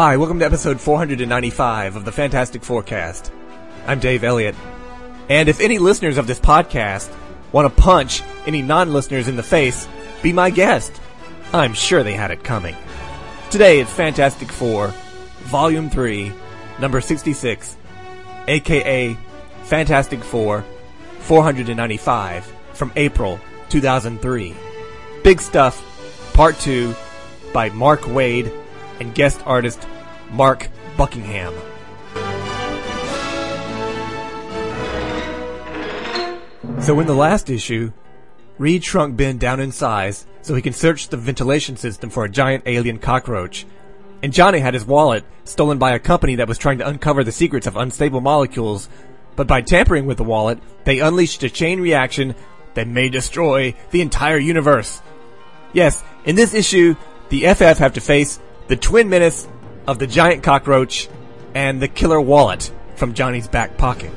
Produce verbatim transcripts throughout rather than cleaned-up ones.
Hi, welcome to episode four ninety-five of the Fantastic Fourcast. I'm Dave Elliott. And if any listeners of this podcast want to punch any non-listeners in the face, be my guest. I'm sure they had it coming. Today it's Fantastic Four, Volume three, Number sixty-six, aka Fantastic Four, four ninety-five, from April two thousand three. Big Stuff, Part two, by Mark Wade, and guest artist Mark Buckingham. So in the last issue, Reed shrunk Ben down in size so he can search the ventilation system for a giant alien cockroach. And Johnny had his wallet stolen by a company that was trying to uncover the secrets of unstable molecules, but by tampering with the wallet, they unleashed a chain reaction that may destroy the entire universe. Yes, in this issue, the F F have to face the twin menace of the giant cockroach and the killer wallet from Johnny's back pocket.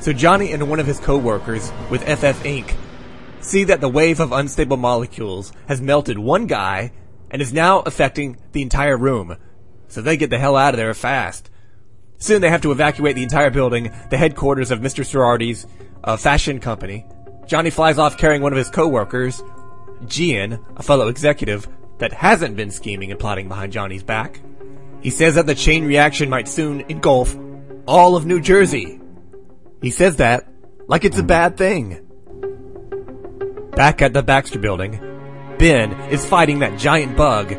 So Johnny and one of his co-workers with F F Incorporated see that the wave of unstable molecules has melted one guy and is now affecting the entire room. So they get the hell out of there fast. Soon they have to evacuate the entire building, the headquarters of Mister Surardi's uh, fashion company. Johnny flies off carrying one of his co-workers, Jian, a fellow executive that hasn't been scheming and plotting behind Johnny's back. He says that the chain reaction might soon engulf all of New Jersey. He says that like it's a bad thing. Back at the Baxter Building, Ben is fighting that giant bug,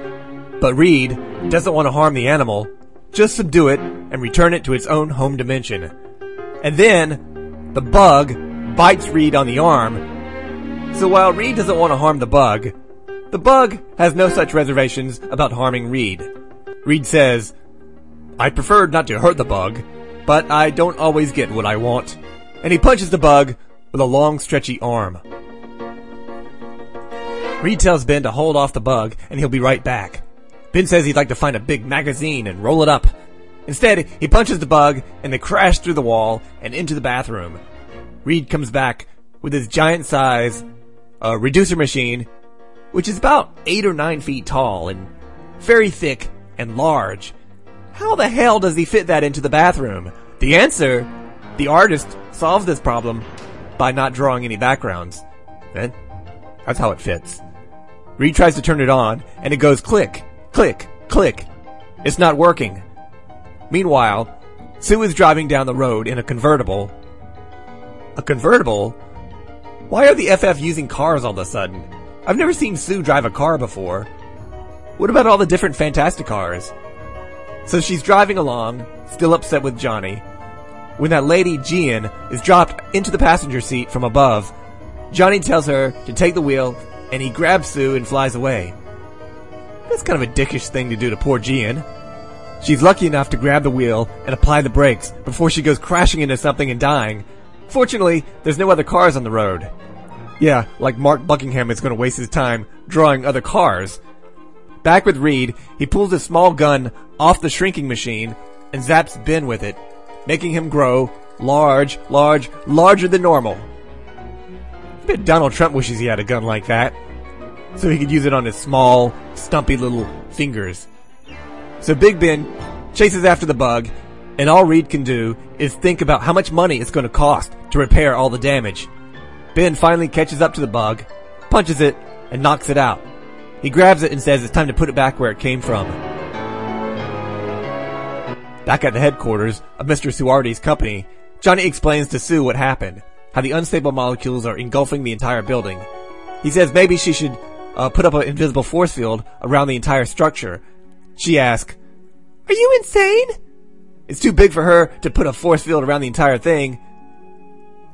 but Reed doesn't want to harm the animal, just subdue it and return it to its own home dimension. And then the bug bites Reed on the arm. So while Reed doesn't want to harm the bug, the bug has no such reservations about harming Reed. Reed says, "I preferred not to hurt the bug, but I don't always get what I want." And he punches the bug with a long, stretchy arm. Reed tells Ben to hold off the bug and he'll be right back. Ben says he'd like to find a big magazine and roll it up. Instead, he punches the bug and they crash through the wall and into the bathroom. Reed comes back with his giant size uh, reducer machine, which is about eight or nine feet tall and very thick and large. How the hell does he fit that into the bathroom? The answer, the artist solves this problem by not drawing any backgrounds. And that's how it fits. Reed tries to turn it on, and it goes click, click, click. It's not working. Meanwhile, Sue is driving down the road in a convertible. A convertible? Why are the F F using cars all of a sudden? I've never seen Sue drive a car before. What about all the different fantastic cars? So she's driving along, still upset with Johnny, when that lady, Jian, is dropped into the passenger seat from above. Johnny tells her to take the wheel, and he grabs Sue and flies away. That's kind of a dickish thing to do to poor Jian. She's lucky enough to grab the wheel and apply the brakes before she goes crashing into something and dying. Fortunately, there's no other cars on the road. Yeah, like Mark Buckingham is going to waste his time drawing other cars. Back with Reed, he pulls his small gun off the shrinking machine and zaps Ben with it, making him grow large, large, larger than normal. I bet Donald Trump wishes he had a gun like that, so he could use it on his small, stumpy little fingers. So Big Ben chases after the bug, and all Reed can do is think about how much money it's going to cost to repair all the damage. Ben finally catches up to the bug, punches it, and knocks it out. He grabs it and says it's time to put it back where it came from. Back at the headquarters of Mister Surardi's company, Johnny explains to Sue what happened, how the unstable molecules are engulfing the entire building. He says maybe she should uh, put up an invisible force field around the entire structure. She asks, "Are you insane?" It's too big for her to put a force field around the entire thing.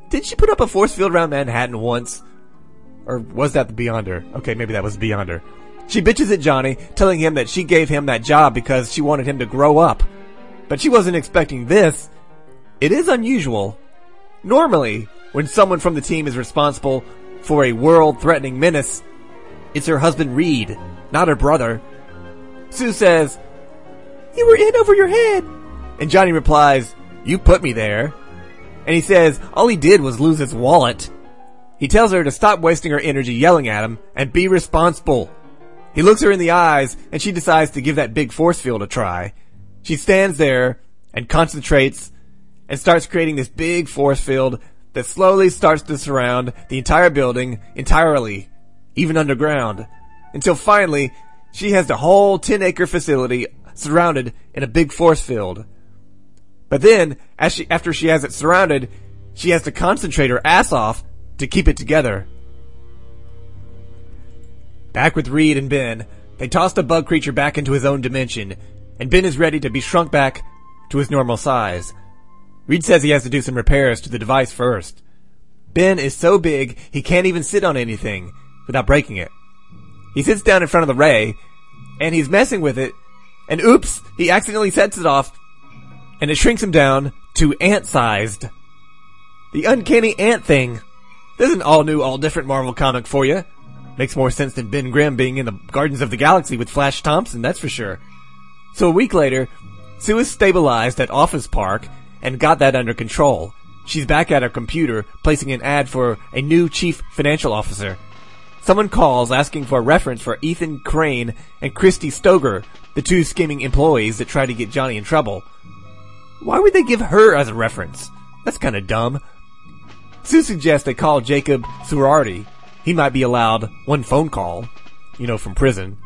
Did she put up a force field around Manhattan once? Or was that the Beyonder? Okay, maybe that was Beyonder. She bitches at Johnny, telling him that she gave him that job because she wanted him to grow up. But she wasn't expecting this. It is unusual. Normally, when someone from the team is responsible for a world-threatening menace, it's her husband Reed, not her brother. Sue says, "You were in over your head." And Johnny replies, "You put me there." And he says all he did was lose his wallet. He tells her to stop wasting her energy yelling at him and be responsible. He looks her in the eyes, and she decides to give that big force field a try. She stands there and concentrates and starts creating this big force field that slowly starts to surround the entire building entirely, even underground, until finally she has the whole ten-acre facility surrounded in a big force field. But then, as she, after she has it surrounded, she has to concentrate her ass off to keep it together. Back with Reed and Ben, they toss the bug creature back into his own dimension, and Ben is ready to be shrunk back to his normal size. Reed says he has to do some repairs to the device first. Ben is so big, he can't even sit on anything without breaking it. He sits down in front of the ray, and he's messing with it, and oops, he accidentally sets it off, and it shrinks him down to ant-sized. The uncanny ant thing. This is an all-new, all-different Marvel comic for you. Makes more sense than Ben Grimm being in the Gardens of the Galaxy with Flash Thompson, that's for sure. So a week later, Sue is stabilized at Office Park and got that under control. She's back at her computer, placing an ad for a new chief financial officer. Someone calls asking for a reference for Ethan Crane and Christy Stoger, the two scheming employees that tried to get Johnny in trouble. Why would they give her as a reference? That's kind of dumb. Sue suggests they call Jacob Surardi. He might be allowed one phone call, you know, from prison.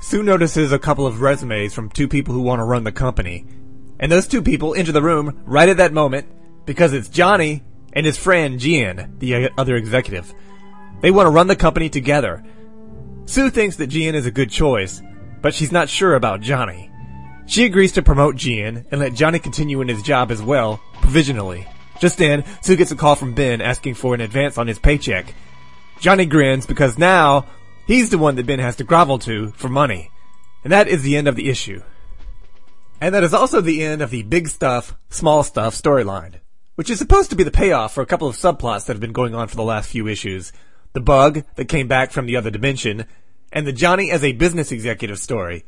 Sue notices a couple of resumes from two people who want to run the company. And those two people enter the room right at that moment because it's Johnny and his friend Jian, the other executive. They want to run the company together. Sue thinks that Jian is a good choice, but she's not sure about Johnny. She agrees to promote Jian and let Johnny continue in his job as well, provisionally. Just then, Sue gets a call from Ben asking for an advance on his paycheck. Johnny grins because now he's the one that Ben has to grovel to for money. And that is the end of the issue. And that is also the end of the Big Stuff, Small Stuff storyline, which is supposed to be the payoff for a couple of subplots that have been going on for the last few issues. The bug that came back from the other dimension, and the Johnny as a business executive story.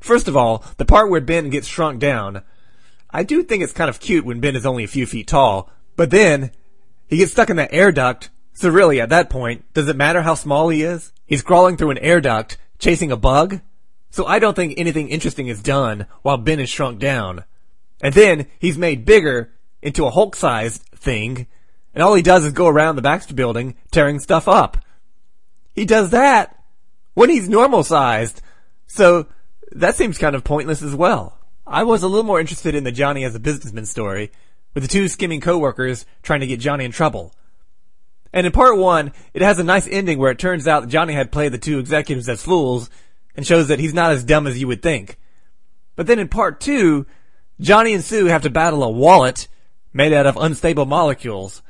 First of all, the part where Ben gets shrunk down. I do think it's kind of cute when Ben is only a few feet tall, but then he gets stuck in that air duct. So really, at that point, does it matter how small he is? He's crawling through an air duct, chasing a bug? So I don't think anything interesting is done while Ben is shrunk down. And then he's made bigger into a Hulk-sized thing, and all he does is go around the Baxter Building tearing stuff up. He does that when he's normal-sized, so that seems kind of pointless as well. I was a little more interested in the Johnny as a businessman story, with the two skimming co-workers trying to get Johnny in trouble. And in part one, it has a nice ending where it turns out that Johnny had played the two executives as fools and shows that he's not as dumb as you would think. But then in part two, Johnny and Sue have to battle a wallet made out of unstable molecules.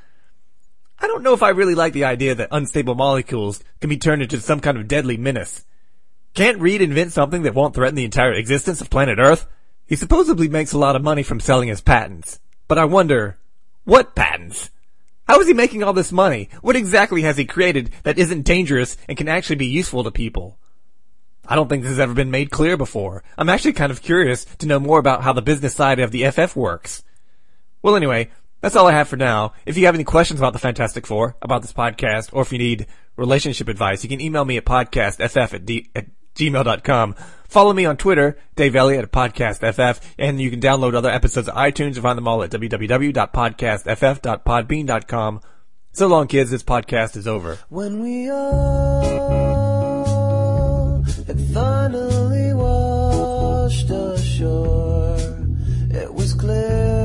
I don't know if I really like the idea that unstable molecules can be turned into some kind of deadly menace. Can't Reed invent something that won't threaten the entire existence of planet Earth? He supposedly makes a lot of money from selling his patents. But I wonder, what patents? How is he making all this money? What exactly has he created that isn't dangerous and can actually be useful to people? I don't think this has ever been made clear before. I'm actually kind of curious to know more about how the business side of the F F works. Well, anyway, that's all I have for now. If you have any questions about the Fantastic Four, about this podcast, or if you need relationship advice, you can email me at podcast f f at gmail dot com. Follow me on Twitter, Dave Elliott at PodcastFF, and you can download other episodes of iTunes and find them all at w w w dot podcast f f dot podbean dot com. So long, kids, this podcast is over. When we all had finally washed ashore, it was clear